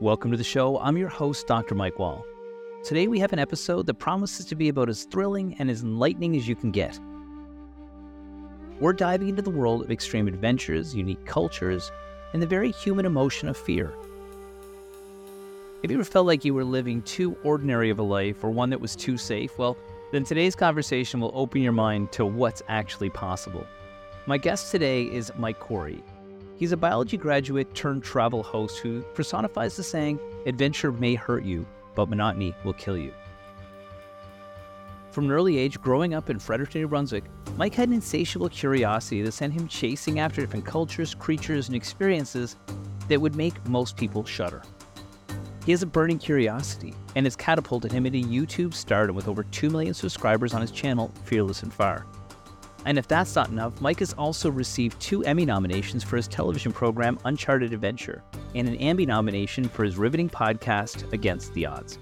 Welcome to the show. I'm your host, Dr. Mike Wall. Today we have an episode that promises to be about as thrilling and as enlightening as you can get. We're diving into the world of extreme adventures, unique cultures, and the very human emotion of fear. Have you ever felt like you were living too ordinary of a life or one that was too safe? Well, then today's conversation will open your mind to what's actually possible. My guest today is Mike Corey. He's a biology graduate turned travel host who personifies the saying, adventure may hurt you, but monotony will kill you. From an early age, growing up in Fredericton, New Brunswick, Mike had an insatiable curiosity that sent him chasing after different cultures, creatures, and experiences that would make most people shudder. He has a burning curiosity and has catapulted him into YouTube stardom with over 2 million subscribers on his channel, Fearless and Far. And if that's not enough, Mike has also received 2 Emmy nominations for his television program, Uncharted Adventure, and an Ambie nomination for his riveting podcast, Against the Odds.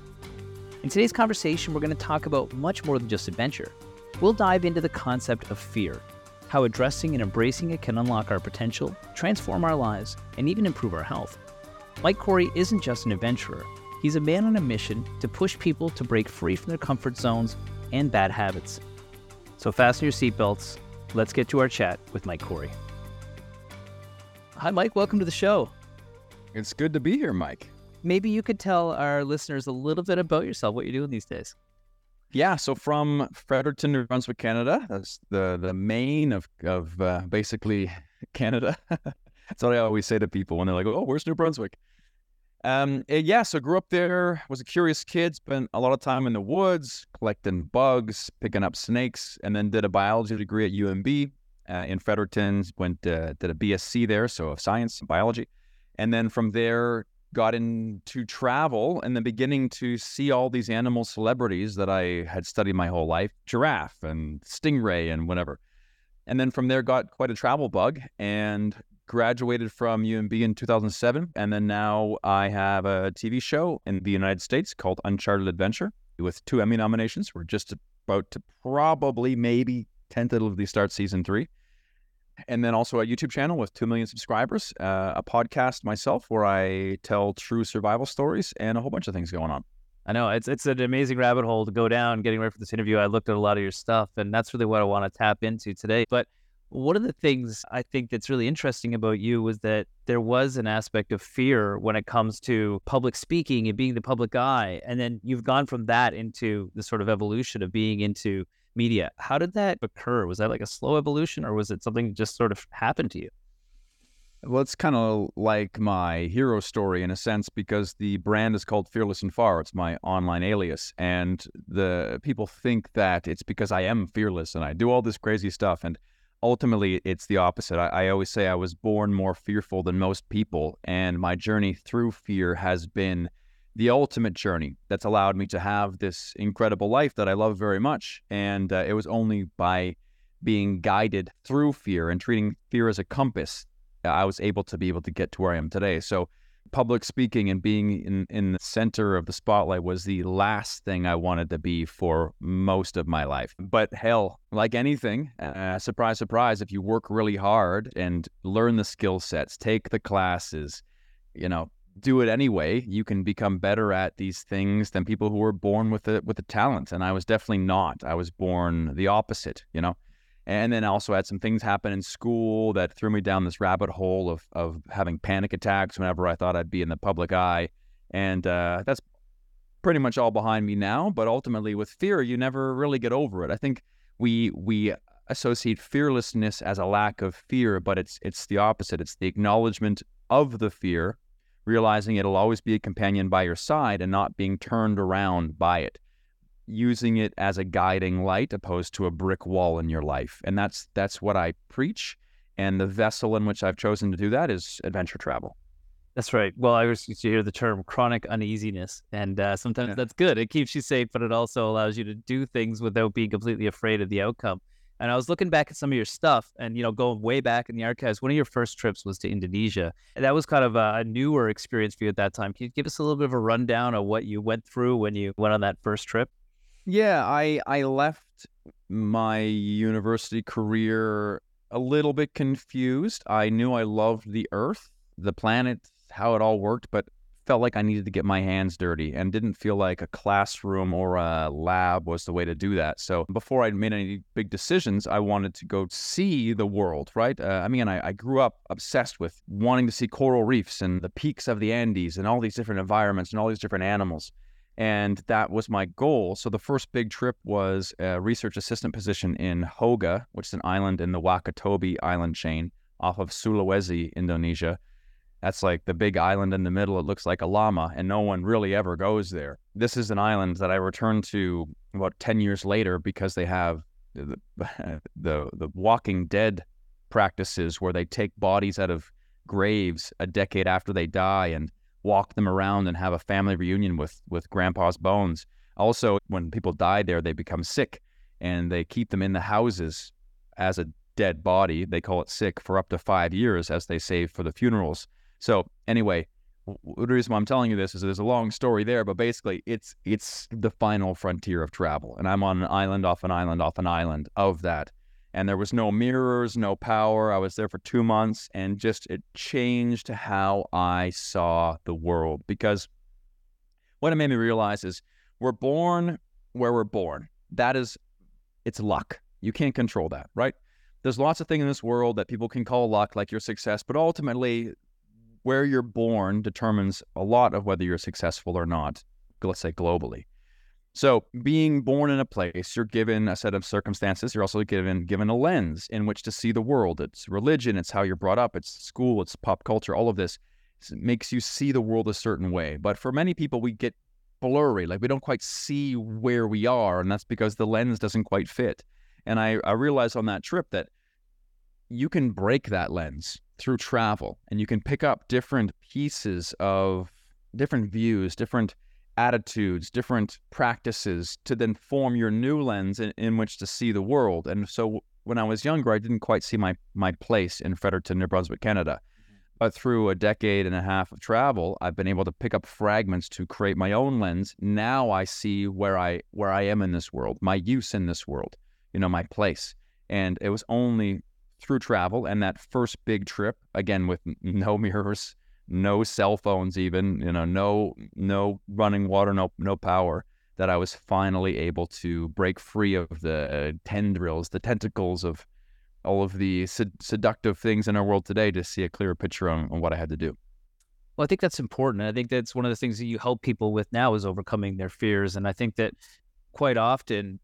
In today's conversation, we're going to talk about much more than just adventure. We'll dive into the concept of fear, how addressing and embracing it can unlock our potential, transform our lives, and even improve our health. Mike Corey isn't just an adventurer. He's a man on a mission to push people to break free from their comfort zones and bad habits. So fasten your seatbelts. Let's get to our chat with Mike Corey. Hi, Mike. Welcome to the show. It's good to be here, Mike. Maybe you could tell our listeners a little bit about yourself, what you're doing these days. Yeah, so from Fredericton, New Brunswick, Canada, that's the main of basically Canada. That's what I always say to people when they're like, oh, where's New Brunswick? So grew up there, was a curious kid, spent a lot of time in the woods, collecting bugs, picking up snakes, and then did a biology degree at UNB in Fredericton, did a BSc there, so of science and biology. And then from there, got into travel and then beginning to see all these animal celebrities that I had studied my whole life, giraffe and stingray and whatever. And then from there, got quite a travel bug and graduated from UNB in 2007, and then now I have a TV show in the United States called Uncharted Adventure with 2 Emmy nominations. We're just about to probably, maybe tentatively start season 3. And then also a YouTube channel with 2 million subscribers, a podcast myself where I tell true survival stories and a whole bunch of things going on. I know, it's an amazing rabbit hole to go down. Getting ready for this interview, I looked at a lot of your stuff, and that's really what I want to tap into today. But one of the things I think that's really interesting about you was that there was an aspect of fear when it comes to public speaking and being the public eye. And then you've gone from that into the sort of evolution of being into media. How did that occur? Was that like a slow evolution, or was it something that just sort of happened to you? Well, it's kind of like my hero story in a sense, because the brand is called Fearless and Far. It's my online alias. And the people think that it's because I am fearless and I do all this crazy stuff. And ultimately, it's the opposite. I always say I was born more fearful than most people, and my journey through fear has been the ultimate journey that's allowed me to have this incredible life that I love very much. And it was only by being guided through fear and treating fear as a compass that I was able to get to where I am today. So public speaking and being in the center of the spotlight was the last thing I wanted to be for most of my life. But hell, like anything, surprise, surprise, if you work really hard and learn the skill sets, take the classes, do it anyway, you can become better at these things than people who were born with the talent. And I was definitely not. I was born the opposite, And then also had some things happen in school that threw me down this rabbit hole of having panic attacks whenever I thought I'd be in the public eye. And that's pretty much all behind me now. But ultimately with fear, you never really get over it. I think we associate fearlessness as a lack of fear, but it's the opposite. It's the acknowledgement of the fear, realizing it'll always be a companion by your side and not being turned around by it. Using it as a guiding light opposed to a brick wall in your life. And that's what I preach. And the vessel in which I've chosen to do that is adventure travel. That's right. Well, I used to hear the term chronic uneasiness. And sometimes that's good. It keeps you safe, but it also allows you to do things without being completely afraid of the outcome. And I was looking back at some of your stuff and, going way back in the archives, one of your first trips was to Indonesia. And that was kind of a newer experience for you at that time. Can you give us a little bit of a rundown of what you went through when you went on that first trip? Yeah, I left my university career a little bit confused. I knew I loved the earth, the planet, how it all worked, but felt like I needed to get my hands dirty and didn't feel like a classroom or a lab was the way to do that. So before I made any big decisions, I wanted to go see the world, right? I grew up obsessed with wanting to see coral reefs and the peaks of the Andes and all these different environments and all these different animals. And that was my goal. So the first big trip was a research assistant position in Hoga, which is an island in the Wakatobi island chain off of Sulawesi, Indonesia. That's like the big island in the middle. It looks like a llama, and no one really ever goes there. This is an island that I returned to about 10 years later because they have the Walking Dead practices where they take bodies out of graves a decade after they die and walk them around and have a family reunion with grandpa's bones. Also, when people die there, they become sick, and they keep them in the houses as a dead body. They call it sick for up to 5 years as they save for the funerals. So anyway, the reason why I'm telling you this is there's a long story there, but basically it's the final frontier of travel. And I'm on an island off an island off an island of that. And there was no mirrors, no power. I was there for 2 months, and just it changed how I saw the world. Because what it made me realize is we're born where we're born. That is, it's luck. You can't control that, right? There's lots of things in this world that people can call luck, like your success, but ultimately where you're born determines a lot of whether you're successful or not, let's say globally. So being born in a place, you're given a set of circumstances. You're also given a lens in which to see the world. It's religion, it's how you're brought up, it's school, it's pop culture, all of this makes you see the world a certain way. But for many people, we get blurry, like we don't quite see where we are, and that's because the lens doesn't quite fit. And I realized on that trip that you can break that lens through travel, and you can pick up different pieces of different views, different attitudes, different practices to then form your new lens in which to see the world. And so when I was younger, I didn't quite see my place in Fredericton, New Brunswick, Canada. But through a decade and a half of travel, I've been able to pick up fragments to create my own lens. Now I see where I am in this world, my use in this world, you know, my place. And it was only through travel and that first big trip, again, with no mirrors, no cell phones even, you know, no running water, no power, that I was finally able to break free of the tendrils, the tentacles of all of the seductive things in our world today to see a clearer picture on what I had to do. Well, I think that's important. I think that's one of the things that you help people with now is overcoming their fears. And I think that quite often,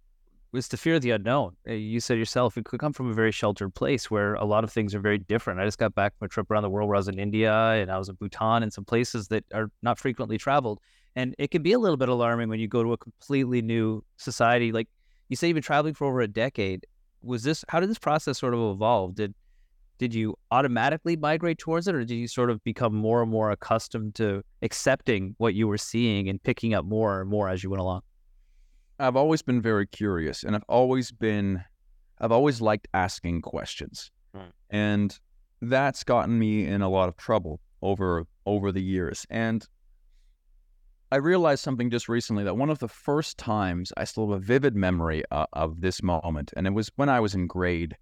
it's the fear of the unknown. You said yourself, it could come from a very sheltered place where a lot of things are very different. I just got back from a trip around the world where I was in India and I was in Bhutan and some places that are not frequently traveled. And it can be a little bit alarming when you go to a completely new society. Like you say, you've been traveling for over a decade. How did this process sort of evolve? Did you automatically migrate towards it, or did you sort of become more and more accustomed to accepting what you were seeing and picking up more and more as you went along? I've always been very curious, and I've always liked asking questions. Right. And that's gotten me in a lot of trouble over the years. And I realized something just recently, that one of the first times I still have a vivid memory of this moment, and it was when I was in grade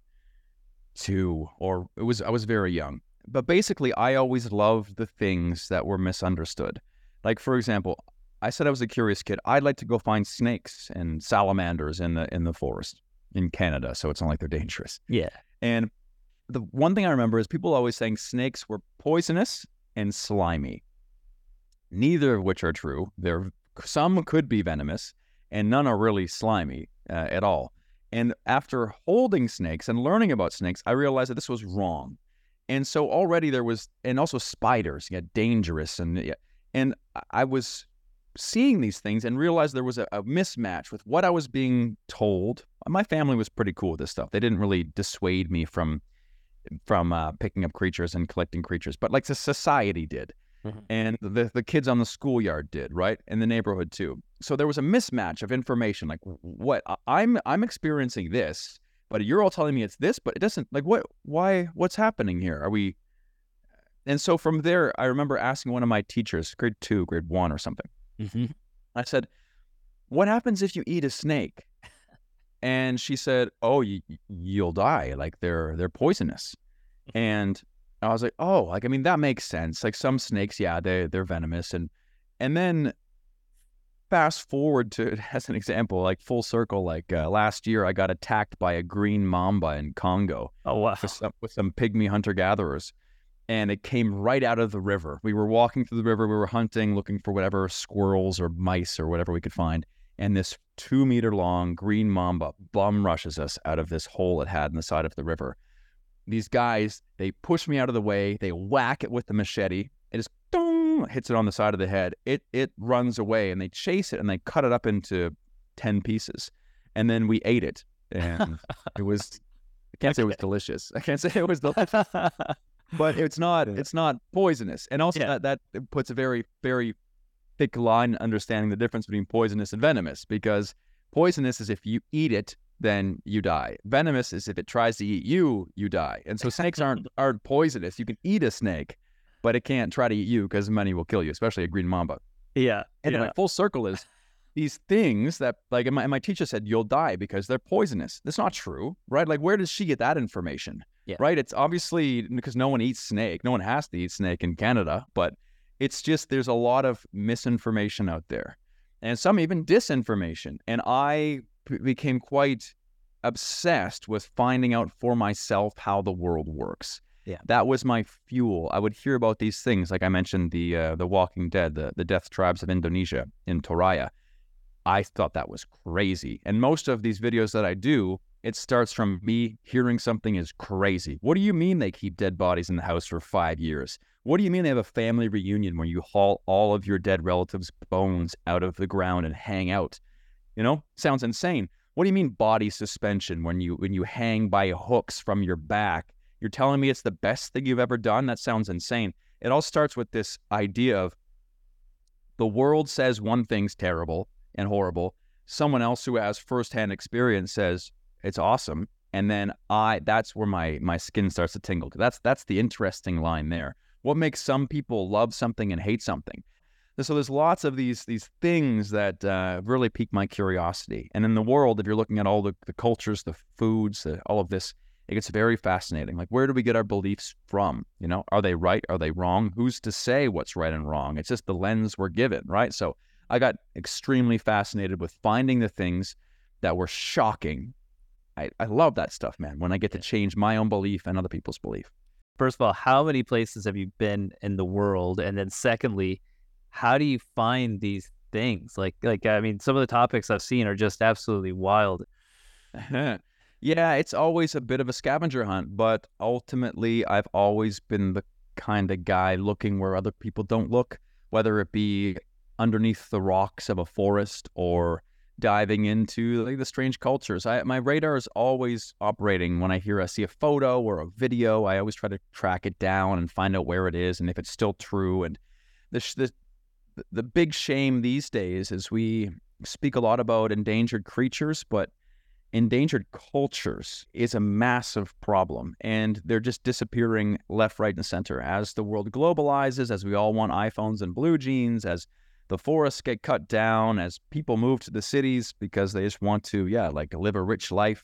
2, I was very young. But basically, I always loved the things that were misunderstood. Like, for example, I said I was a curious kid. I'd like to go find snakes and salamanders in the forest in Canada, so it's not like they're dangerous. Yeah. And the one thing I remember is people always saying snakes were poisonous and slimy, neither of which are true. Some could be venomous, and none are really slimy at all. And after holding snakes and learning about snakes, I realized that this was wrong. And so already there was, and also spiders, dangerous, and I was seeing these things and realized there was a mismatch with what I was being told. My family was pretty cool with this stuff. They didn't really dissuade me from picking up creatures and collecting creatures, but like the society did. Mm-hmm. And the kids on the schoolyard did, right? And the neighborhood too. So there was a mismatch of information. Like, what I'm experiencing this, but you're all telling me it's this, but it doesn't, like, what's happening here? And so from there, I remember asking one of my teachers, grade 2, grade 1 or something. Mm-hmm. I said, "What happens if you eat a snake?" And she said, "Oh, you'll die. Like they're poisonous." And I was like, oh, like, I mean, that makes sense. Like, some snakes, yeah, they're venomous. And then fast forward to, as an example, like full circle, like last year I got attacked by a green mamba in Congo. Oh, wow. With some pygmy hunter-gatherers. And it came right out of the river. We were walking through the river. We were hunting, looking for whatever squirrels or mice or whatever we could find. And this 2-meter-long green mamba bum rushes us out of this hole it had in the side of the river. These guys, they push me out of the way. They whack it with the machete. It just dong, hits it on the side of the head. It runs away, and they chase it, and they cut it up into 10 pieces. And then we ate it. And it was, I can't say it was delicious. I can't say it was delicious. But it's not poisonous. And also that puts a very, very thick line understanding the difference between poisonous and venomous, because poisonous is if you eat it, then you die. Venomous is if it tries to eat you, you die. And so snakes aren't poisonous. You can eat a snake, but it can't try to eat you because many will kill you, especially a green mamba. Yeah. And my full circle is these things that, like, and my teacher said, you'll die because they're poisonous. That's not true, right? Like, where does she get that information? Yeah. Right? It's obviously because no one eats snake. No one has to eat snake in Canada, but it's just there's a lot of misinformation out there and some even disinformation. And I became quite obsessed with finding out for myself how the world works. Yeah. That was my fuel. I would hear about these things. Like I mentioned, the Walking Dead, the death tribes of Indonesia in Toraja. I thought that was crazy. And most of these videos that I do, it starts from me hearing something is crazy. What do you mean they keep dead bodies in the house for 5 years? What do you mean they have a family reunion where you haul all of your dead relatives' bones out of the ground and hang out? You know, sounds insane. What do you mean body suspension when you hang by hooks from your back? You're telling me it's the best thing you've ever done? That sounds insane. It all starts with this idea of the world says one thing's terrible and horrible. Someone else who has firsthand experience says, it's awesome. And then that's where my skin starts to tingle. That's the interesting line there. What makes some people love something and hate something? And so there's lots of these things that really pique my curiosity. And in the world, if you're looking at all the cultures, the foods, all of this, it gets very fascinating. Like, where do we get our beliefs from? You know, are they right? Are they wrong? Who's to say what's right and wrong? It's just the lens we're given, right? So I got extremely fascinated with finding the things that were shocking. I love that stuff, man, when I get to change my own belief and other people's belief. First of all, how many places have you been in the world? And then secondly, how do you find these things? Like I mean, some of the topics I've seen are just absolutely wild. Yeah, it's always a bit of a scavenger hunt, but ultimately I've always been the kind of guy looking where other people don't look, whether it be underneath the rocks of a forest or diving into like the strange cultures. My radar is always operating. When I see a photo or a video, I always try to track it down and find out where it is and if it's still true. And the big shame these days is we speak a lot about endangered creatures, but endangered cultures is a massive problem, and they're just disappearing left, right, and center. As the world globalizes, as we all want iPhones and blue jeans, as the forests get cut down, as people move to the cities because they just want to, live a rich life.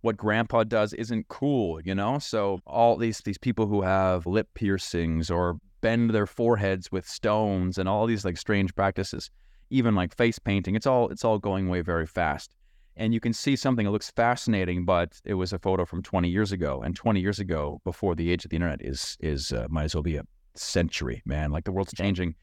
What grandpa does isn't cool, you know? So all these people who have lip piercings or bend their foreheads with stones and all these strange practices, even face painting, it's all going away very fast. And you can see something that looks fascinating, but it was a photo from 20 years ago. And 20 years ago, before the age of the internet, is might as well be a century, man. The world's changing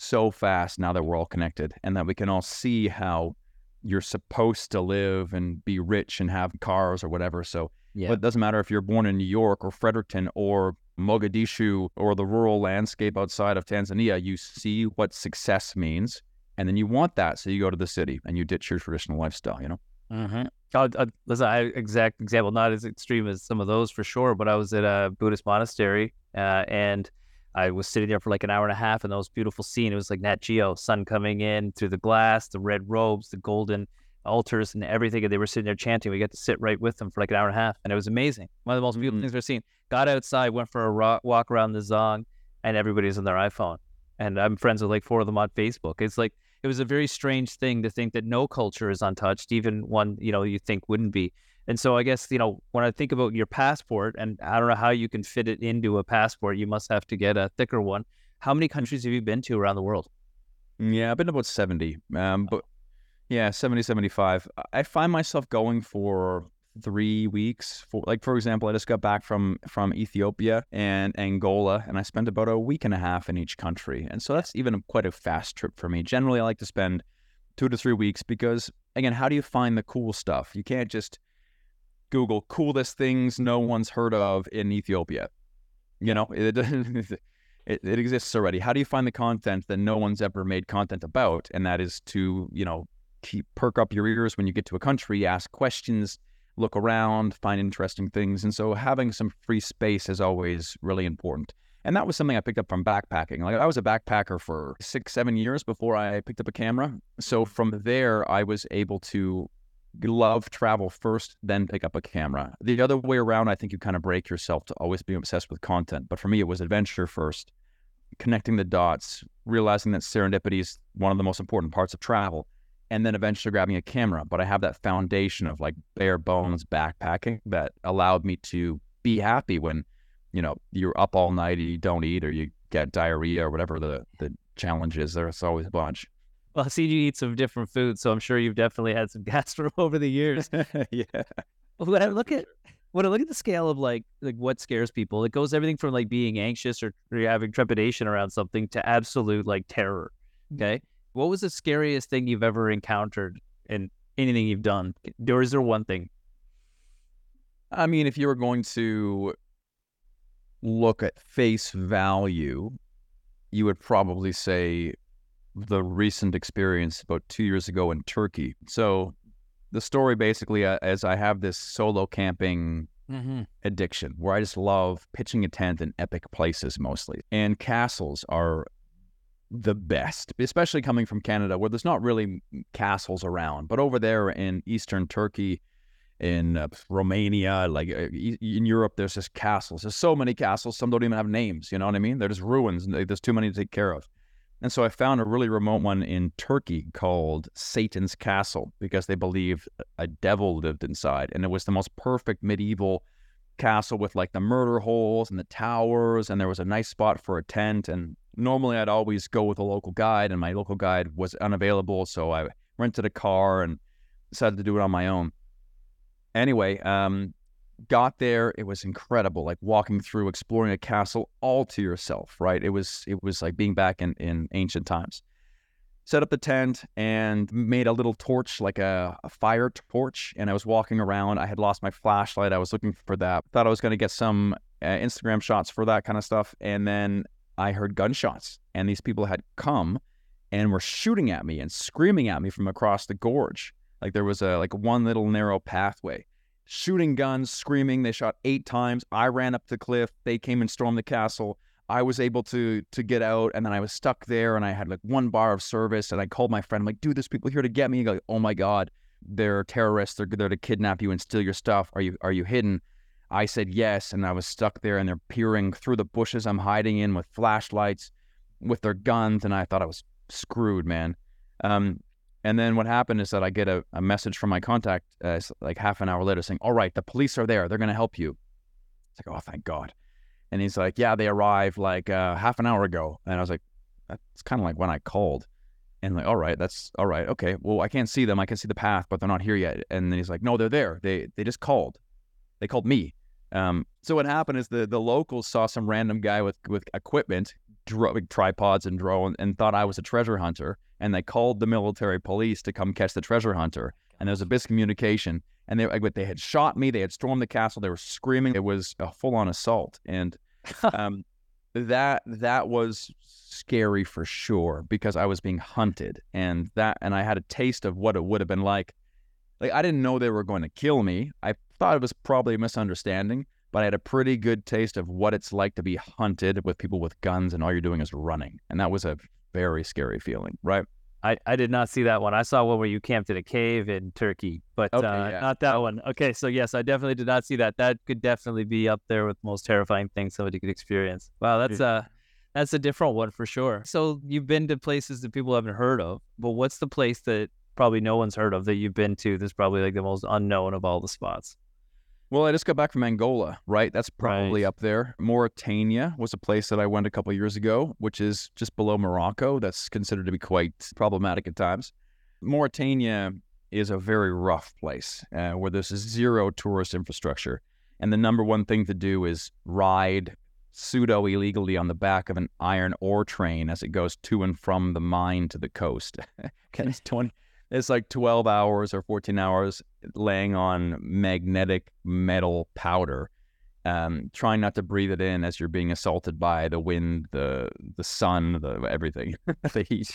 so fast now that we're all connected, and that we can all see how you're supposed to live and be rich and have cars or whatever. So but it doesn't matter if you're born in New York or Fredericton or Mogadishu or the rural landscape outside of Tanzania, you see what success means, and then you want that. So you go to the city and you ditch your traditional lifestyle, you know? Mm-hmm. Listen, exact example, not as extreme as some of those for sure, but I was at a Buddhist monastery and I was sitting there for an hour and a half, and that was a beautiful scene. It was Nat Geo, sun coming in through the glass, the red robes, the golden altars and everything. And they were sitting there chanting. We got to sit right with them for an hour and a half. And it was amazing. One of the most beautiful things I've seen. Got outside, went for a walk around the Zong, and everybody's on their iPhone. And I'm friends with 4 of them on Facebook. It's it was a very strange thing to think that no culture is untouched, even one, you think wouldn't be. And so I guess, you know, when I think about your passport, and I don't know how you can fit it into a passport, you must have to get a thicker one. How many countries have you been to around the world? Yeah, I've been to about 70, but yeah, 70, 75. I find myself going for 3 weeks. For example, I just got back from Ethiopia and Angola, and I spent about a week and a half in each country. And so that's even quite a fast trip for me. Generally, I like to spend 2 to 3 weeks because, again, how do you find the cool stuff? You can't just Google coolest things no one's heard of in Ethiopia. You know, it doesn't... It exists already. How do you find the content that no one's ever made content about? And that is to, you know, keep perk up your ears when you get to a country, ask questions, look around, find interesting things. And so having some free space is always really important. And that was something I picked up from backpacking. Like I was a backpacker for 6-7 years before I picked up a camera. So from there, I was able to love travel first, then pick up a camera. The other way around, I think you kind of break yourself to always be obsessed with content. But for me, it was adventure first, connecting the dots, realizing that serendipity is one of the most important parts of travel, and then eventually grabbing a camera. But I have that foundation of like bare bones backpacking that allowed me to be happy when, you know, you're up all night and you don't eat or you get diarrhea or whatever the challenge is. There's always a bunch. Well, I see you eat some different foods, so I'm sure you've definitely had some gastro over the years. Yeah. When I look at the scale of like what scares people, it goes everything from like being anxious or having trepidation around something to absolute like terror. Okay. What was the scariest thing you've ever encountered in anything you've done? Or is there one thing? I mean, if you were going to look at face value, you would probably say the recent experience about 2 years ago in Turkey. So the story basically is I have this solo camping addiction where I just love pitching a tent in epic places mostly. And castles are the best, especially coming from Canada where there's not really castles around. But over there in eastern Turkey, in Romania, like in Europe, there's just castles. There's so many castles. Some don't even have names. You know what I mean? They're just ruins. And there's too many to take care of. And so I found a really remote one in Turkey called Satan's Castle because they believed a devil lived inside. And it was the most perfect medieval castle with like the murder holes and the towers. And there was a nice spot for a tent. And normally I'd always go with a local guide, and my local guide was unavailable. So I rented a car and decided to do it on my own. Anyway, got there. It was incredible, like walking through, exploring a castle all to yourself, right? It was like being back in ancient times. Set up the tent and made a little torch, like a fire torch, and I was walking around. I had lost my flashlight. I was looking for that. Thought I was going to get some Instagram shots for that kind of stuff, and then I heard gunshots, and these people had come and were shooting at me and screaming at me from across the gorge. Like there was a one little narrow pathway. Shooting guns, screaming. They shot 8 times. I ran up the cliff. They came and stormed the castle. I was able to get out, and then I was stuck there, and I had like one bar of service, and I called my friend. I'm like, dude, there's people here to get me. He's like, oh my God, they're terrorists. They're there to kidnap you and steal your stuff. Are you hidden? I said yes, and I was stuck there, and they're peering through the bushes I'm hiding in with flashlights, with their guns, and I thought I was screwed, man. And then what happened is that I get a message from my contact like half an hour later saying, all right, the police are there. They're going to help you. It's like, oh, thank God. And he's like, yeah, they arrived like half an hour ago. And I was like, that's kind of like when I called. And like, all right, that's all right. Okay, well, I can't see them. I can see the path, but they're not here yet. And then he's like, no, they're there. They just called. They called me. So what happened is the locals saw some random guy with equipment, tripods and drone, and thought I was a treasure hunter. And they called the military police to come catch the treasure hunter. And there was a miscommunication. And they had shot me. They had stormed the castle. They were screaming. It was a full-on assault. And that was scary for sure because I was being hunted. And I had a taste of what it would have been like. Like I didn't know they were going to kill me. I thought it was probably a misunderstanding. But I had a pretty good taste of what it's like to be hunted with people with guns and all you're doing is running. And that was a very scary feeling, right? I did not see that one. I saw one where you camped in a cave in Turkey, but okay, not that one. Okay, so yes, I definitely did not see that. That could definitely be up there with the most terrifying things somebody could experience. Wow, that's a different one for sure. So you've been to places that people haven't heard of, but what's the place that probably no one's heard of that you've been to. That's probably like the most unknown of all the spots. Well, I just got back from Angola, right? That's probably up there. Mauritania was a place that I went a couple of years ago, which is just below Morocco. That's considered to be quite problematic at times. Mauritania is a very rough place where there's zero tourist infrastructure. And the number one thing to do is ride pseudo-illegally on the back of an iron ore train as it goes to and from the mine to the coast. It's like 12 hours or 14 hours laying on magnetic metal powder, trying not to breathe it in as you're being assaulted by the wind, the sun, the everything. The heat.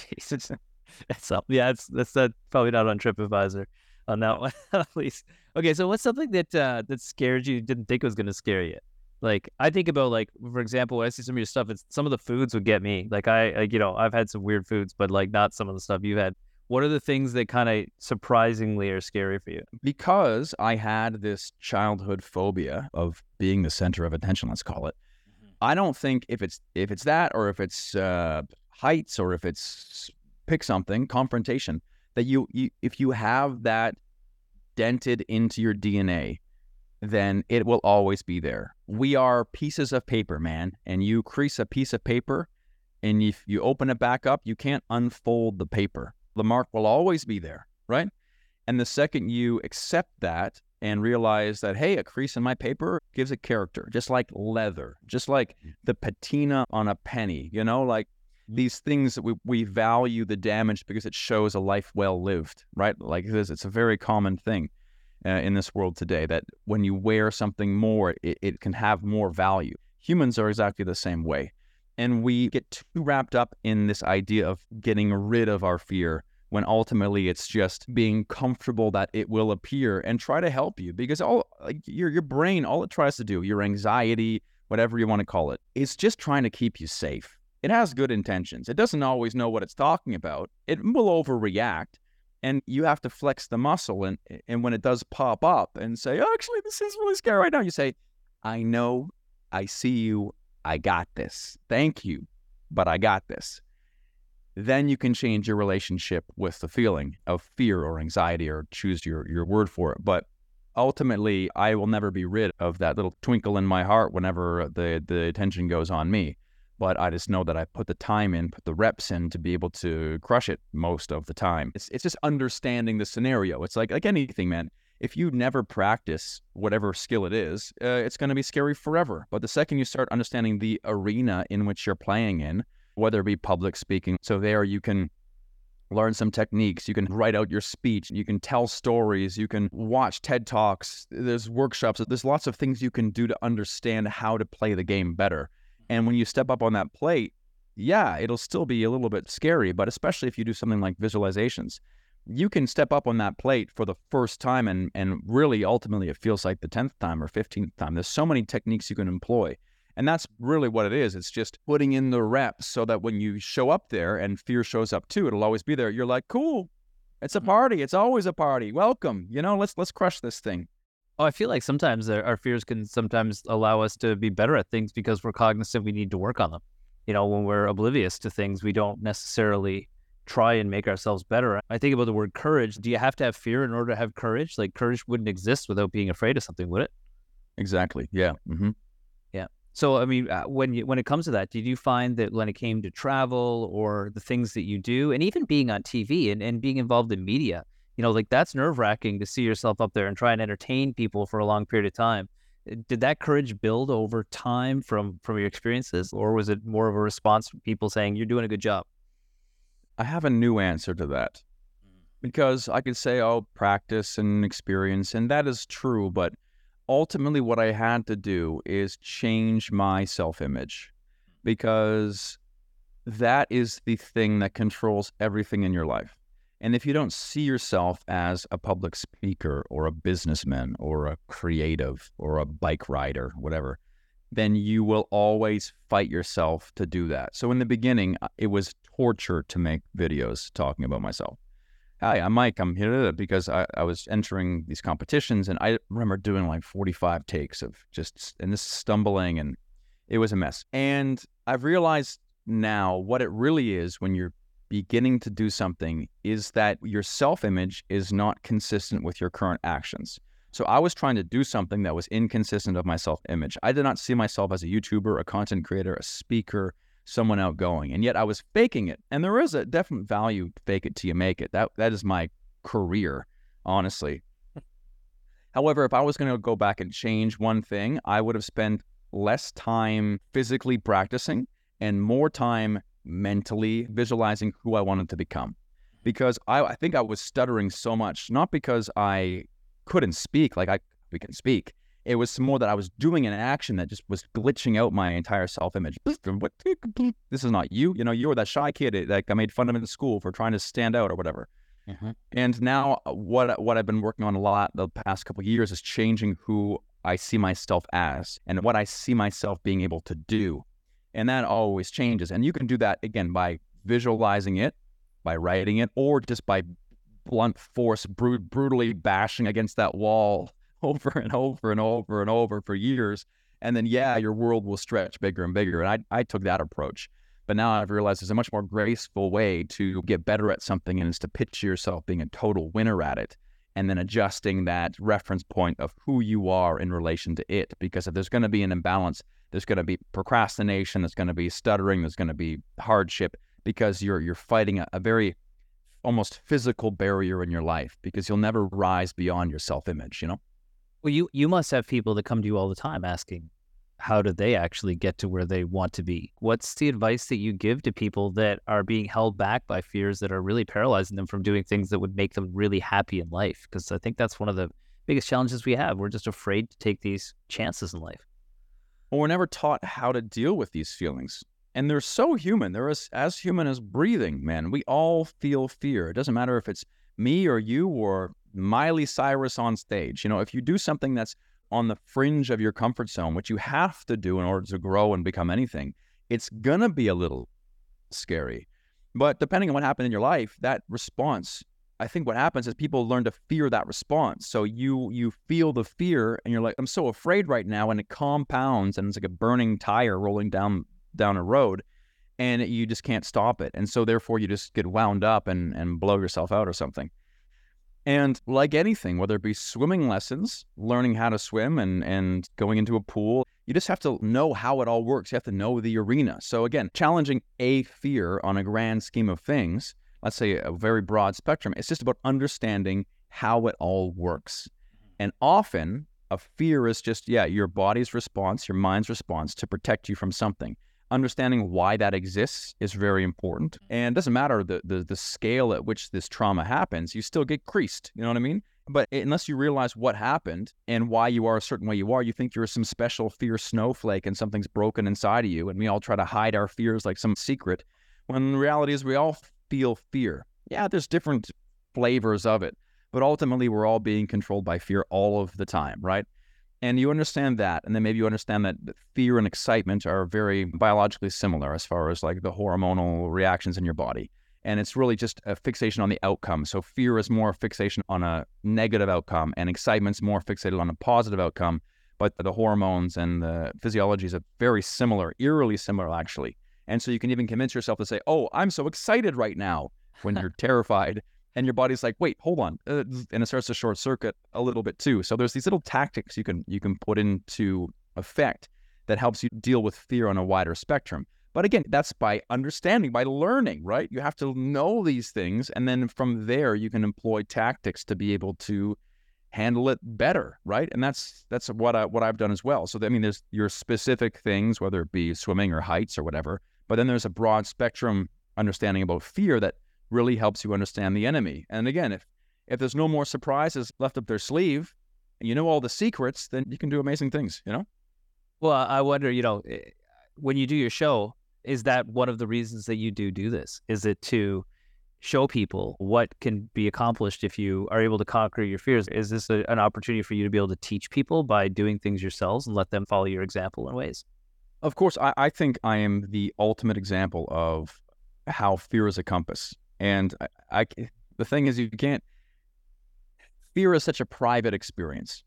That's up. Yeah, that's probably not on TripAdvisor on that one, at least. Okay, so what's something that that scared you, didn't think was going to scare you? Like, I think about, like, for example, when I see some of your stuff, it's, some of the foods would get me. Like, I've had some weird foods, but, like, not some of the stuff you had. What are the things that kind of surprisingly are scary for you? Because I had this childhood phobia of being the center of attention, let's call it. Mm-hmm. I don't think if it's that or if it's heights or if it's pick something, confrontation, that you if you have that dented into your DNA, then it will always be there. We are pieces of paper, man. And you crease a piece of paper, and if you open it back up, you can't unfold the paper. The mark will always be there, right? And the second you accept that and realize that, hey, a crease in my paper gives a character, just like leather, just like the patina on a penny, you know, like these things that we value the damage because it shows a life well lived, right? Like this, it's a very common thing. In this world today, that when you wear something more, it can have more value. Humans are exactly the same way. And we get too wrapped up in this idea of getting rid of our fear when ultimately it's just being comfortable that it will appear and try to help you. Because all like your brain, all it tries to do, your anxiety, whatever you want to call it, is just trying to keep you safe. It has good intentions. It doesn't always know what it's talking about. It will overreact. And you have to flex the muscle, and when it does pop up and say, oh, actually, this is really scary right now, you say, I know, I see you, I got this. Thank you, but I got this. Then you can change your relationship with the feeling of fear or anxiety, or choose your word for it. But ultimately, I will never be rid of that little twinkle in my heart whenever the attention goes on me. But I just know that I put the time in, put the reps in to be able to crush it most of the time. It's just understanding the scenario. It's like anything, man. If you never practice whatever skill it is, it's going to be scary forever. But the second you start understanding the arena in which you're playing in, whether it be public speaking, so there you can learn some techniques, you can write out your speech, you can tell stories, you can watch TED Talks, there's workshops, there's lots of things you can do to understand how to play the game better. And when you step up on that plate, yeah, it'll still be a little bit scary, but especially if you do something like visualizations, you can step up on that plate for the first time and really ultimately it feels like the 10th time or 15th time. There's so many techniques you can employ. And that's really what it is. It's just putting in the reps so that when you show up there and fear shows up too, it'll always be there. You're like, cool, it's a party. It's always a party. Welcome. You know, let's crush this thing. Oh, I feel like sometimes our fears can sometimes allow us to be better at things because we're cognizant we need to work on them. You know, when we're oblivious to things, we don't necessarily try and make ourselves better. I think about the word courage. Do you have to have fear in order to have courage? Like, courage wouldn't exist without being afraid of something, would it? Exactly. Yeah. Mm-hmm. Yeah. So, I mean, when it comes to that, did you find that when it came to travel or the things that you do, and even being on TV and being involved in media, you know, like that's nerve-wracking to see yourself up there and try and entertain people for a long period of time. Did that courage build over time from your experiences, or was it more of a response from people saying, you're doing a good job? I have a new answer to that because I could say, oh, practice and experience, and that is true. But ultimately what I had to do is change my self-image because that is the thing that controls everything in your life. And if you don't see yourself as a public speaker or a businessman or a creative or a bike rider, whatever, then you will always fight yourself to do that. So in the beginning, it was torture to make videos talking about myself. Hi, I'm Mike. I'm here because I was entering these competitions, and I remember doing like 45 takes of just, and this stumbling, and it was a mess. And I've realized now what it really is when you're beginning to do something is that your self-image is not consistent with your current actions. So I was trying to do something that was inconsistent of my self-image. I did not see myself as a YouTuber, a content creator, a speaker, someone outgoing, and yet I was faking it. And there is a definite value, fake it till you make it. That is my career, honestly. However, if I was going to go back and change one thing, I would have spent less time physically practicing and more time mentally visualizing who I wanted to become. Because I think I was stuttering so much, not because I couldn't speak, like we can speak. It was more that I was doing an action that just was glitching out my entire self-image. This is not you. You know, you were that shy kid that I made fun of in school for trying to stand out or whatever. Mm-hmm. And now what I've been working on a lot the past couple of years is changing who I see myself as and what I see myself being able to do. And that always changes. And you can do that, again, by visualizing it, by writing it, or just by blunt force, brutally bashing against that wall over and over and over and over for years. And then, yeah, your world will stretch bigger and bigger. And I took that approach. But now I've realized there's a much more graceful way to get better at something, and it's to picture yourself being a total winner at it and then adjusting that reference point of who you are in relation to it. Because if there's going to be an imbalance, there's going to be procrastination, there's going to be stuttering, there's going to be hardship, because you're fighting a very almost physical barrier in your life, because you'll never rise beyond your self-image, you know? Well, you must have people that come to you all the time asking, how do they actually get to where they want to be? What's the advice that you give to people that are being held back by fears that are really paralyzing them from doing things that would make them really happy in life? Because I think that's one of the biggest challenges we have. We're just afraid to take these chances in life. Well, we're never taught how to deal with these feelings. And they're so human. They're as human as breathing, man. We all feel fear. It doesn't matter if it's me or you or Miley Cyrus on stage. You know, if you do something that's on the fringe of your comfort zone, which you have to do in order to grow and become anything, it's gonna be a little scary. But depending on what happened in your life, that response, I think what happens is people learn to fear that response. So you feel the fear and you're like, I'm so afraid right now, and it compounds and it's like a burning tire rolling down a road, and you just can't stop it. And so therefore you just get wound up and blow yourself out or something. And like anything, whether it be swimming lessons, learning how to swim and going into a pool, you just have to know how it all works. You have to know the arena. So again, challenging a fear on a grand scheme of things, let's say a very broad spectrum, it's just about understanding how it all works. And often a fear is just, your body's response, your mind's response to protect you from something. Understanding why that exists is very important. And it doesn't matter the scale at which this trauma happens, you still get creased, you know what I mean? But unless you realize what happened and why you are a certain way you are, you think you're some special fear snowflake and something's broken inside of you, and we all try to hide our fears like some secret, when the reality is we all feel fear. Yeah, there's different flavors of it, but ultimately we're all being controlled by fear all of the time, right? And you understand that, and then maybe you understand that fear and excitement are very biologically similar as far as like the hormonal reactions in your body. And it's really just a fixation on the outcome. So fear is more a fixation on a negative outcome, and excitement's more fixated on a positive outcome. But the hormones and the physiologies are very similar, eerily similar, actually. And so you can even convince yourself to say, oh, I'm so excited right now, when you're terrified. And your body's like, wait, hold on. And it starts to short circuit a little bit too. So there's these little tactics you can put into effect that helps you deal with fear on a wider spectrum. But again, that's by understanding, by learning, right? You have to know these things. And then from there, you can employ tactics to be able to handle it better, right? And that's what I've done as well. So, I mean, there's your specific things, whether it be swimming or heights or whatever. But then there's a broad spectrum understanding about fear that really helps you understand the enemy. And again, if there's no more surprises left up their sleeve, and you know all the secrets, then you can do amazing things, you know? Well, I wonder, you know, when you do your show, is that one of the reasons that you do this? Is it to show people what can be accomplished if you are able to conquer your fears? Is this an opportunity for you to be able to teach people by doing things yourselves and let them follow your example in ways? Of course, I think I am the ultimate example of how fear is a compass. And the thing is, fear is such a private experience.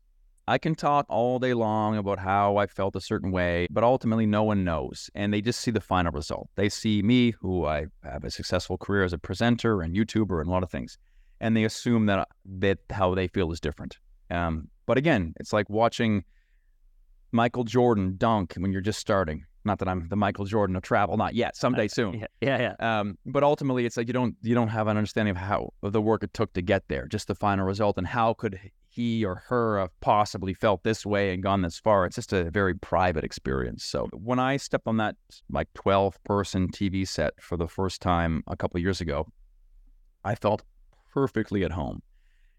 I can talk all day long about how I felt a certain way, but ultimately no one knows. And they just see the final result. They see me, who I have a successful career as a presenter and YouTuber and a lot of things. And they assume that how they feel is different. But again, it's like watching Michael Jordan dunk when you're just starting. Not that I'm the Michael Jordan of travel, not yet, someday soon. Yeah. But ultimately, it's like you don't have an understanding of how of the work it took to get there, just the final result, and how could he or her have possibly felt this way and gone this far. It's just a very private experience. So when I stepped on that like 12-person TV set for the first time a couple of years ago, I felt perfectly at home.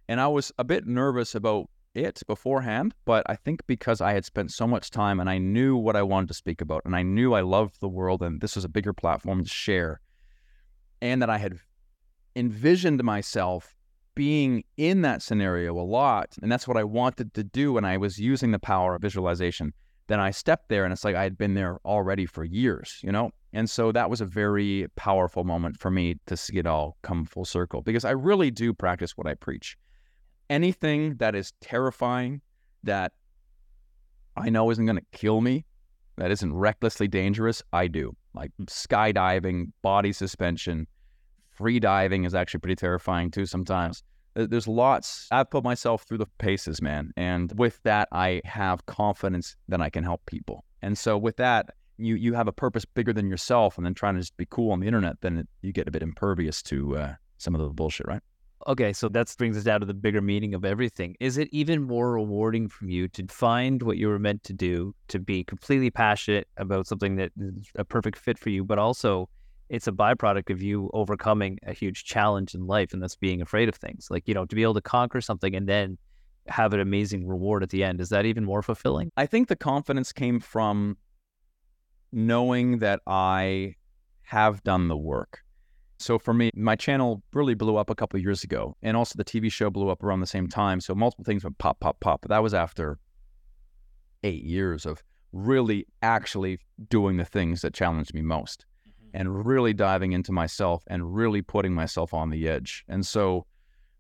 And I was a bit nervous about it beforehand, but I think because I had spent so much time and I knew what I wanted to speak about, and I knew I loved the world and this was a bigger platform to share, and that I had envisioned myself being in that scenario a lot, and that's what I wanted to do, and I was using the power of visualization, then I stepped there and it's like I had been there already for years, you know? And so that was a very powerful moment for me to see it all come full circle, because I really do practice what I preach. Anything that is terrifying, that I know isn't going to kill me, that isn't recklessly dangerous, I do. Like skydiving, body suspension, free diving is actually pretty terrifying too sometimes. There's lots. I've put myself through the paces, man. And with that, I have confidence that I can help people. And so with that, you have a purpose bigger than yourself, and then trying to just be cool on the internet, then you get a bit impervious to some of the bullshit, right? Okay, so that brings us down to the bigger meaning of everything. Is it even more rewarding for you to find what you were meant to do, to be completely passionate about something that is a perfect fit for you, but also it's a byproduct of you overcoming a huge challenge in life, and that's being afraid of things. Like, you know, to be able to conquer something and then have an amazing reward at the end, is that even more fulfilling? I think the confidence came from knowing that I have done the work. So for me, my channel really blew up a couple of years ago, and also the TV show blew up around the same time. So multiple things went pop, pop, pop. But that was after 8 years of really actually doing the things that challenged me most, and really diving into myself and really putting myself on the edge. And so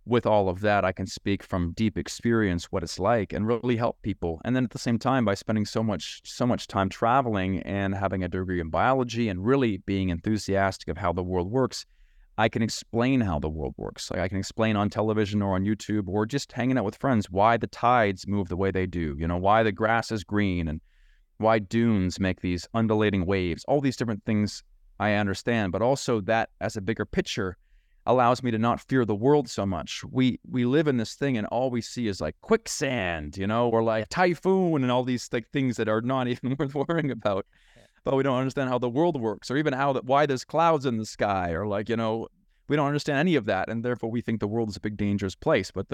with all of that, I can speak from deep experience what it's like and really help people. And then at the same time, by spending so much time traveling and having a degree in biology and really being enthusiastic of how the world works, I can explain how the world works. Like I can explain on television or on YouTube or just hanging out with friends why the tides move the way they do, you know, why the grass is green and why dunes make these undulating waves, all these different things I understand, but also that as a bigger picture allows me to not fear the world so much. We live in this thing and all we see is like quicksand, you know, or like typhoon and all these like things that are not even worth worrying about. But we don't understand how the world works, or even why there's clouds in the sky, or like, you know, we don't understand any of that, and therefore we think the world is a big dangerous place. But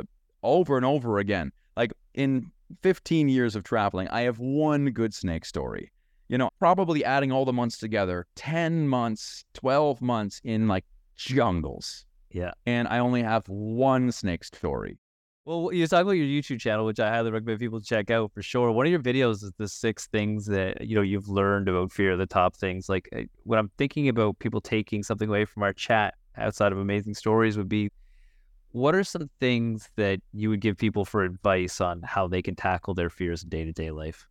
over and over again, like in 15 years of traveling, I have one good snake story. You know, probably adding all the months together, 10 months, 12 months in like jungles. Yeah. And I only have one snake story. Well, you talk about your YouTube channel, which I highly recommend people check out for sure. One of your videos is the 6 things that, you know, you've learned about fear, the top things. Like when I'm thinking about people taking something away from our chat outside of amazing stories would be, what are some things that you would give people for advice on how they can tackle their fears in day-to-day life?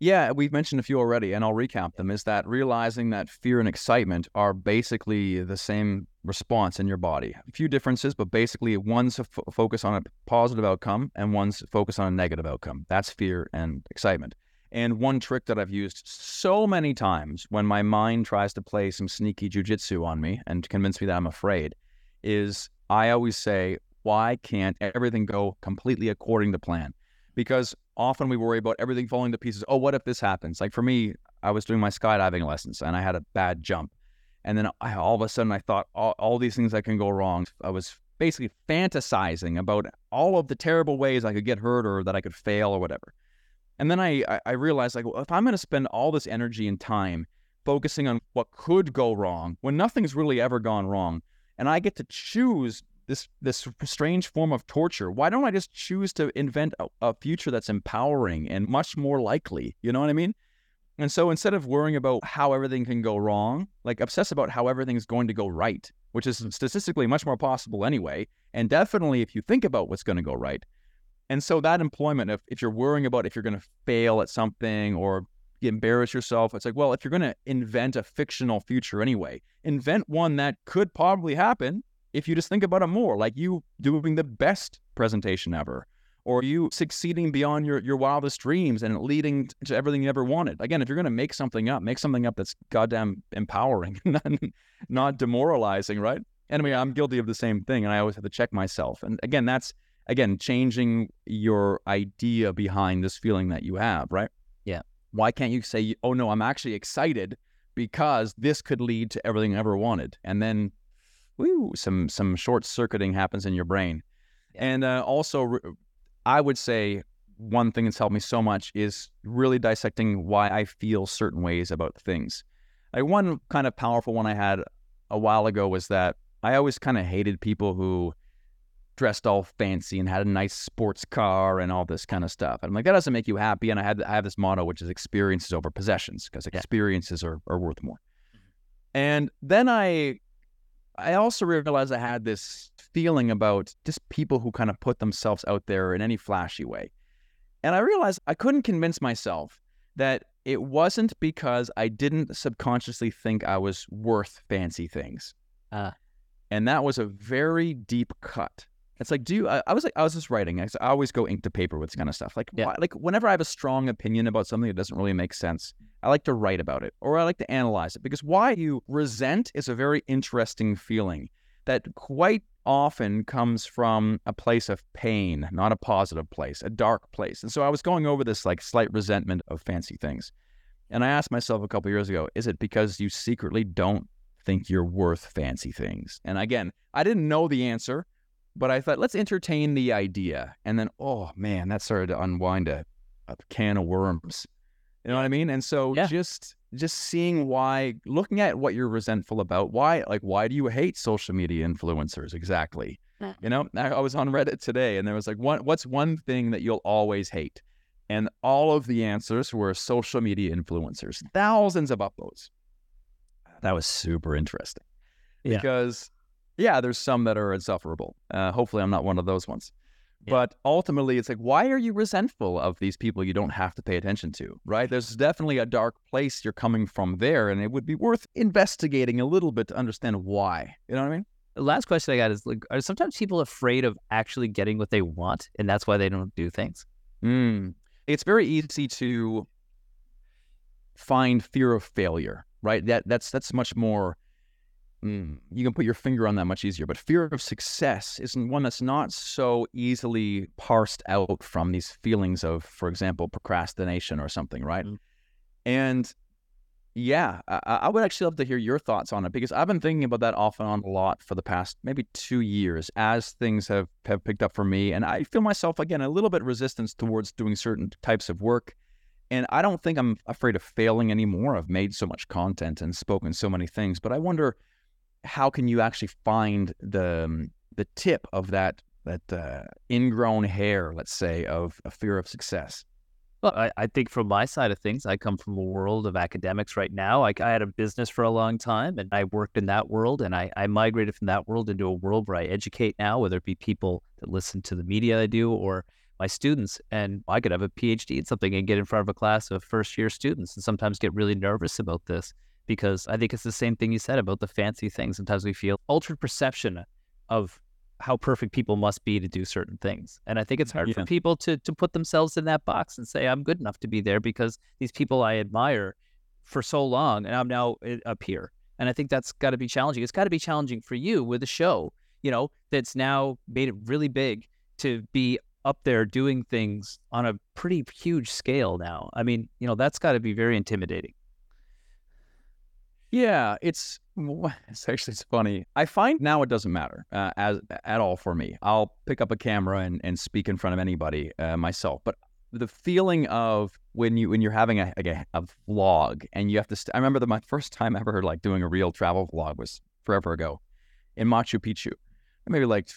Yeah, we've mentioned a few already, and I'll recap them, is that realizing that fear and excitement are basically the same response in your body. A few differences, but basically one's a focus on a positive outcome and one's focus on a negative outcome. That's fear and excitement. And one trick that I've used so many times when my mind tries to play some sneaky jujitsu on me and convince me that I'm afraid is I always say, why can't everything go completely according to plan? Because often we worry about everything falling to pieces. Oh, what if this happens? Like for me, I was doing my skydiving lessons and I had a bad jump. And then all of a sudden I thought all these things that can go wrong. I was basically fantasizing about all of the terrible ways I could get hurt or that I could fail or whatever. And then I realized, like, well, if I'm going to spend all this energy and time focusing on what could go wrong when nothing's really ever gone wrong, and I get to choose this strange form of torture, why don't I just choose to invent a future that's empowering and much more likely? You know what I mean? And so instead of worrying about how everything can go wrong, like obsess about how everything's going to go right, which is statistically much more possible anyway, and definitely if you think about what's going to go right. And so that employment, if you're worrying about if you're going to fail at something or embarrass yourself, it's like, well, if you're going to invent a fictional future anyway, invent one that could probably happen if you just think about it more, like you doing the best presentation ever, or you succeeding beyond your wildest dreams and leading to everything you ever wanted. Again, if you're going to make something up that's goddamn empowering, not demoralizing, right? And I mean, I'm guilty of the same thing, and I always have to check myself. And again, that's, again, changing your idea behind this feeling that you have, right? Yeah. Why can't you say, oh, no, I'm actually excited because this could lead to everything I ever wanted? And then some short-circuiting happens in your brain. Yeah. And also, I would say one thing that's helped me so much is really dissecting why I feel certain ways about things. Like one kind of powerful one I had a while ago was that I always kind of hated people who dressed all fancy and had a nice sports car and all this kind of stuff. I'm like, that doesn't make you happy. And I have this motto, which is experiences over possessions, because experiences are worth more. And then I also realized I had this feeling about just people who kind of put themselves out there in any flashy way. And I realized I couldn't convince myself that it wasn't because I didn't subconsciously think I was worth fancy things. And that was a very deep cut. It's like, I was just writing. I always go ink to paper with this kind of stuff. Like, yeah. Like whenever I have a strong opinion about something that doesn't really make sense, I like to write about it, or I like to analyze it, because why you resent is a very interesting feeling that quite often comes from a place of pain, not a positive place, a dark place. And so I was going over this like slight resentment of fancy things. And I asked myself a couple years ago, is it because you secretly don't think you're worth fancy things? And again, I didn't know the answer, but I thought, let's entertain the idea. And then, oh, man, that started to unwind a can of worms. You know what I mean? And so just seeing why, looking at what you're resentful about, why do you hate social media influencers exactly? Yeah. You know, I was on Reddit today, and there was like, what's one thing that you'll always hate? And all of the answers were social media influencers, thousands of uploads. That was super interesting. Yeah. Because... yeah, there's some that are insufferable. Hopefully I'm not one of those ones. Yeah. But ultimately, it's like, why are you resentful of these people you don't have to pay attention to, right? There's definitely a dark place you're coming from there, and it would be worth investigating a little bit to understand why. You know what I mean? The last question I got is, like, are sometimes people afraid of actually getting what they want, and that's why they don't do things? It's very easy to find fear of failure, right? That's much more... you can put your finger on that much easier, but fear of success isn't one that's not so easily parsed out from these feelings of, for example, procrastination or something, right? And yeah, I would actually love to hear your thoughts on it, because I've been thinking about that off and on a lot for the past maybe 2 years as things have picked up for me. And I feel myself, again, a little bit resistance towards doing certain types of work. And I don't think I'm afraid of failing anymore. I've made so much content and spoken so many things, but I wonder... how can you actually find the tip of that ingrown hair, let's say, of a fear of success? Well, I think from my side of things, I come from a world of academics right now. I had a business for a long time, and I worked in that world, and I migrated from that world into a world where I educate now, whether it be people that listen to the media I do or my students. And I could have a PhD in something and get in front of a class of first-year students and sometimes get really nervous about this. Because I think it's the same thing you said about the fancy things. Sometimes we feel altered perception of how perfect people must be to do certain things. And I think it's hard for people to put themselves in that box and say, I'm good enough to be there because these people I admire for so long, and I'm now up here. And I think that's got to be challenging. It's got to be challenging for you with a show, you know, that's now made it really big to be up there doing things on a pretty huge scale now. I mean, you know, that's got to be very intimidating. Yeah, it's actually funny. I find now it doesn't matter as at all for me. I'll pick up a camera and speak in front of anybody myself. But the feeling of when you're having a vlog and you have to. I remember that my first time ever like doing a real travel vlog was forever ago, in Machu Picchu, maybe like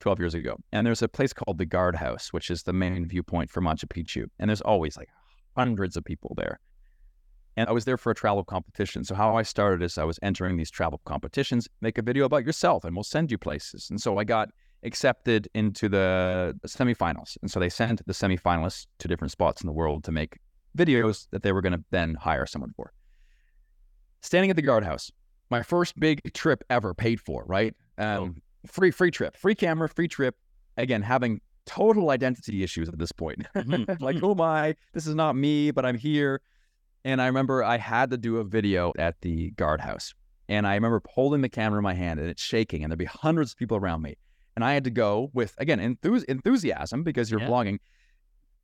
12 years ago. And there's a place called the Guardhouse, which is the main viewpoint for Machu Picchu, and there's always like hundreds of people there. And I was there for a travel competition. So how I started is I was entering these travel competitions, make a video about yourself and we'll send you places. And so I got accepted into the semifinals. And so they sent the semifinalists to different spots in the world to make videos that they were going to then hire someone for. Standing at the Guardhouse, my first big trip ever paid for, right? Free trip, free camera, free trip. Again, having total identity issues at this point. Like, oh my, this is not me, but I'm here. And I remember I had to do a video at the Guardhouse. And I remember holding the camera in my hand and it's shaking and there'd be hundreds of people around me. And I had to go with, again, enthusiasm because you're vlogging.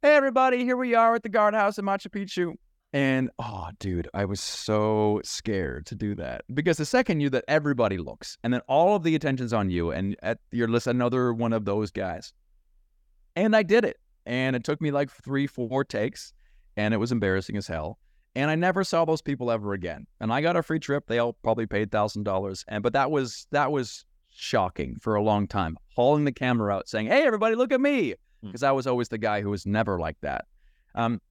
Hey, everybody, here we are at the Guardhouse in Machu Picchu. And, oh, dude, I was so scared to do that. Because the second you, that everybody looks. And then all of the attention's on you. And at your list, another one of those guys. And I did it. And it took me like 3-4 takes. And it was embarrassing as hell. And I never saw those people ever again. And I got a free trip. They all probably paid $1,000. And but that was shocking for a long time. Hauling the camera out saying, hey, everybody, look at me. Because I was always the guy who was never like that.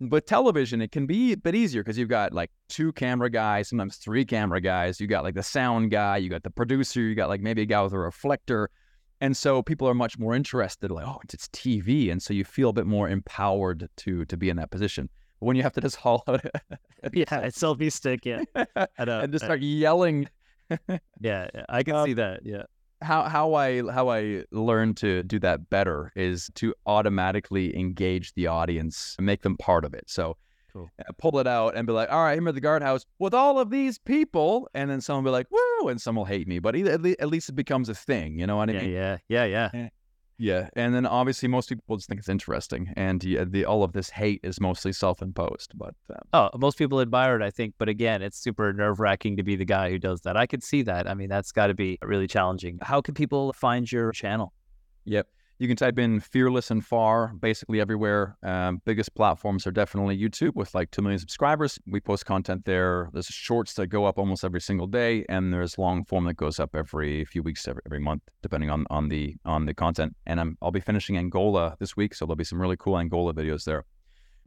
But television, it can be a bit easier because you've got like 2 camera guys, sometimes 3 camera guys. You got like the sound guy, you got the producer, you got like maybe a guy with a reflector. And so people are much more interested, like, oh, it's TV. And so you feel a bit more empowered to be in that position. But when you have to just haul out a selfie stick, and just start yelling. I can see that. Yeah. How I learned to do that better is to automatically engage the audience and make them part of it. So cool. Pull it out and be like, all right, I'm at the Guardhouse with all of these people. And then someone will be like, woo, and some will hate me. But at least it becomes a thing. You know what I mean? Yeah. And then obviously most people just think it's interesting. And all of this hate is mostly self-imposed. But most people admire it, I think. But again, it's super nerve-wracking to be the guy who does that. I could see that. I mean, that's got to be really challenging. How can people find your channel? Yep. You can type in Fearless and Far basically everywhere. Biggest platforms are definitely YouTube with like 2 million subscribers. We post content there. There's shorts that go up almost every single day, and there's long form that goes up every few weeks, every month, depending on the content. And I'll be finishing Angola this week, so there'll be some really cool Angola videos there.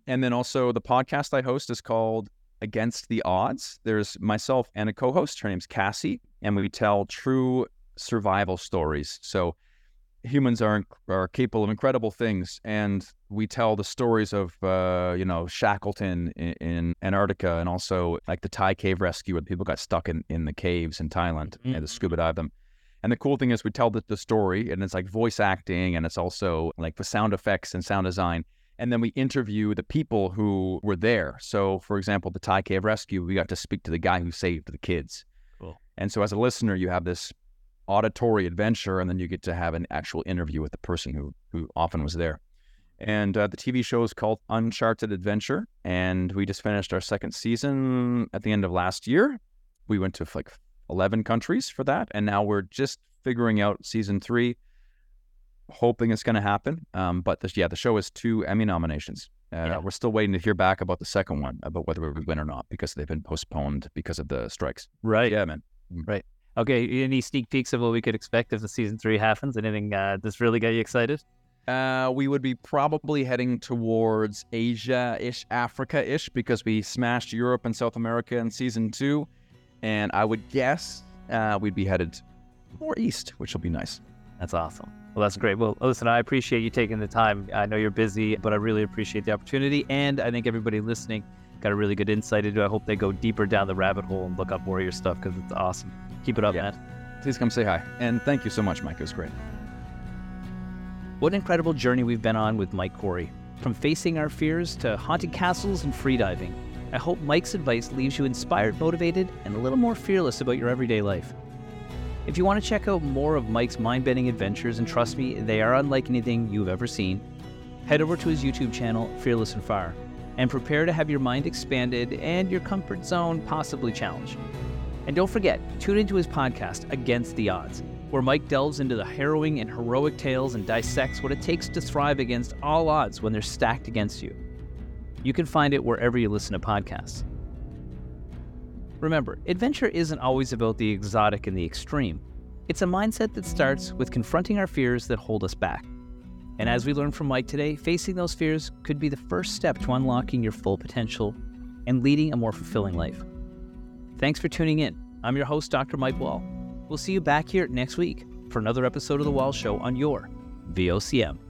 And then also the podcast I host is called Against the Odds. There's myself and a co-host. Her name's Cassie, and we tell true survival stories. So humans are capable of incredible things, and we tell the stories of Shackleton in Antarctica, and also like the Thai cave rescue where people got stuck in the caves in Thailand and had to scuba dive them. And the cool thing is we tell the story, and it's like voice acting, and it's also like the sound effects and sound design. And then we interview the people who were there. So for example, the Thai cave rescue, we got to speak to the guy who saved the kids. Cool. And so as a listener, you have this auditory adventure, and then you get to have an actual interview with the person who often was there. And the TV show is called Uncharted Adventure, and we just finished our 2nd season at the end of last year. We went to like 11 countries for that, and now we're just figuring out season 3, hoping it's going to happen. The show is 2 Emmy nominations. We're still waiting to hear back about the 2nd one, about whether we win or not, because they've been postponed because of the strikes. Right. Yeah, man. Right. Okay, any sneak peeks of what we could expect if the season 3 happens? Anything that's really got you excited? We would be probably heading towards Asia-ish, Africa-ish, because we smashed Europe and South America in season 2. And I would guess we'd be headed more east, which will be nice. That's awesome. Well, that's great. Well, listen, I appreciate you taking the time. I know you're busy, but I really appreciate the opportunity. And I think everybody listening got a really good insight into it. I hope they go deeper down the rabbit hole and look up more of your stuff, because it's awesome. Keep it up, man. Please come say hi. And thank you so much, Mike. It was great. What an incredible journey we've been on with Mike Corey. From facing our fears to haunted castles and freediving. I hope Mike's advice leaves you inspired, motivated, and a little more fearless about your everyday life. If you want to check out more of Mike's mind-bending adventures, and trust me, they are unlike anything you've ever seen, head over to his YouTube channel, Fearless and Far, and prepare to have your mind expanded and your comfort zone possibly challenged. And don't forget, tune into his podcast, Against the Odds, where Mike delves into the harrowing and heroic tales and dissects what it takes to thrive against all odds when they're stacked against you. You can find it wherever you listen to podcasts. Remember, adventure isn't always about the exotic and the extreme. It's a mindset that starts with confronting our fears that hold us back. And as we learned from Mike today, facing those fears could be the first step to unlocking your full potential and leading a more fulfilling life. Thanks for tuning in. I'm your host, Dr. Mike Wall. We'll see you back here next week. for another episode of The Wall Show on your VOCM.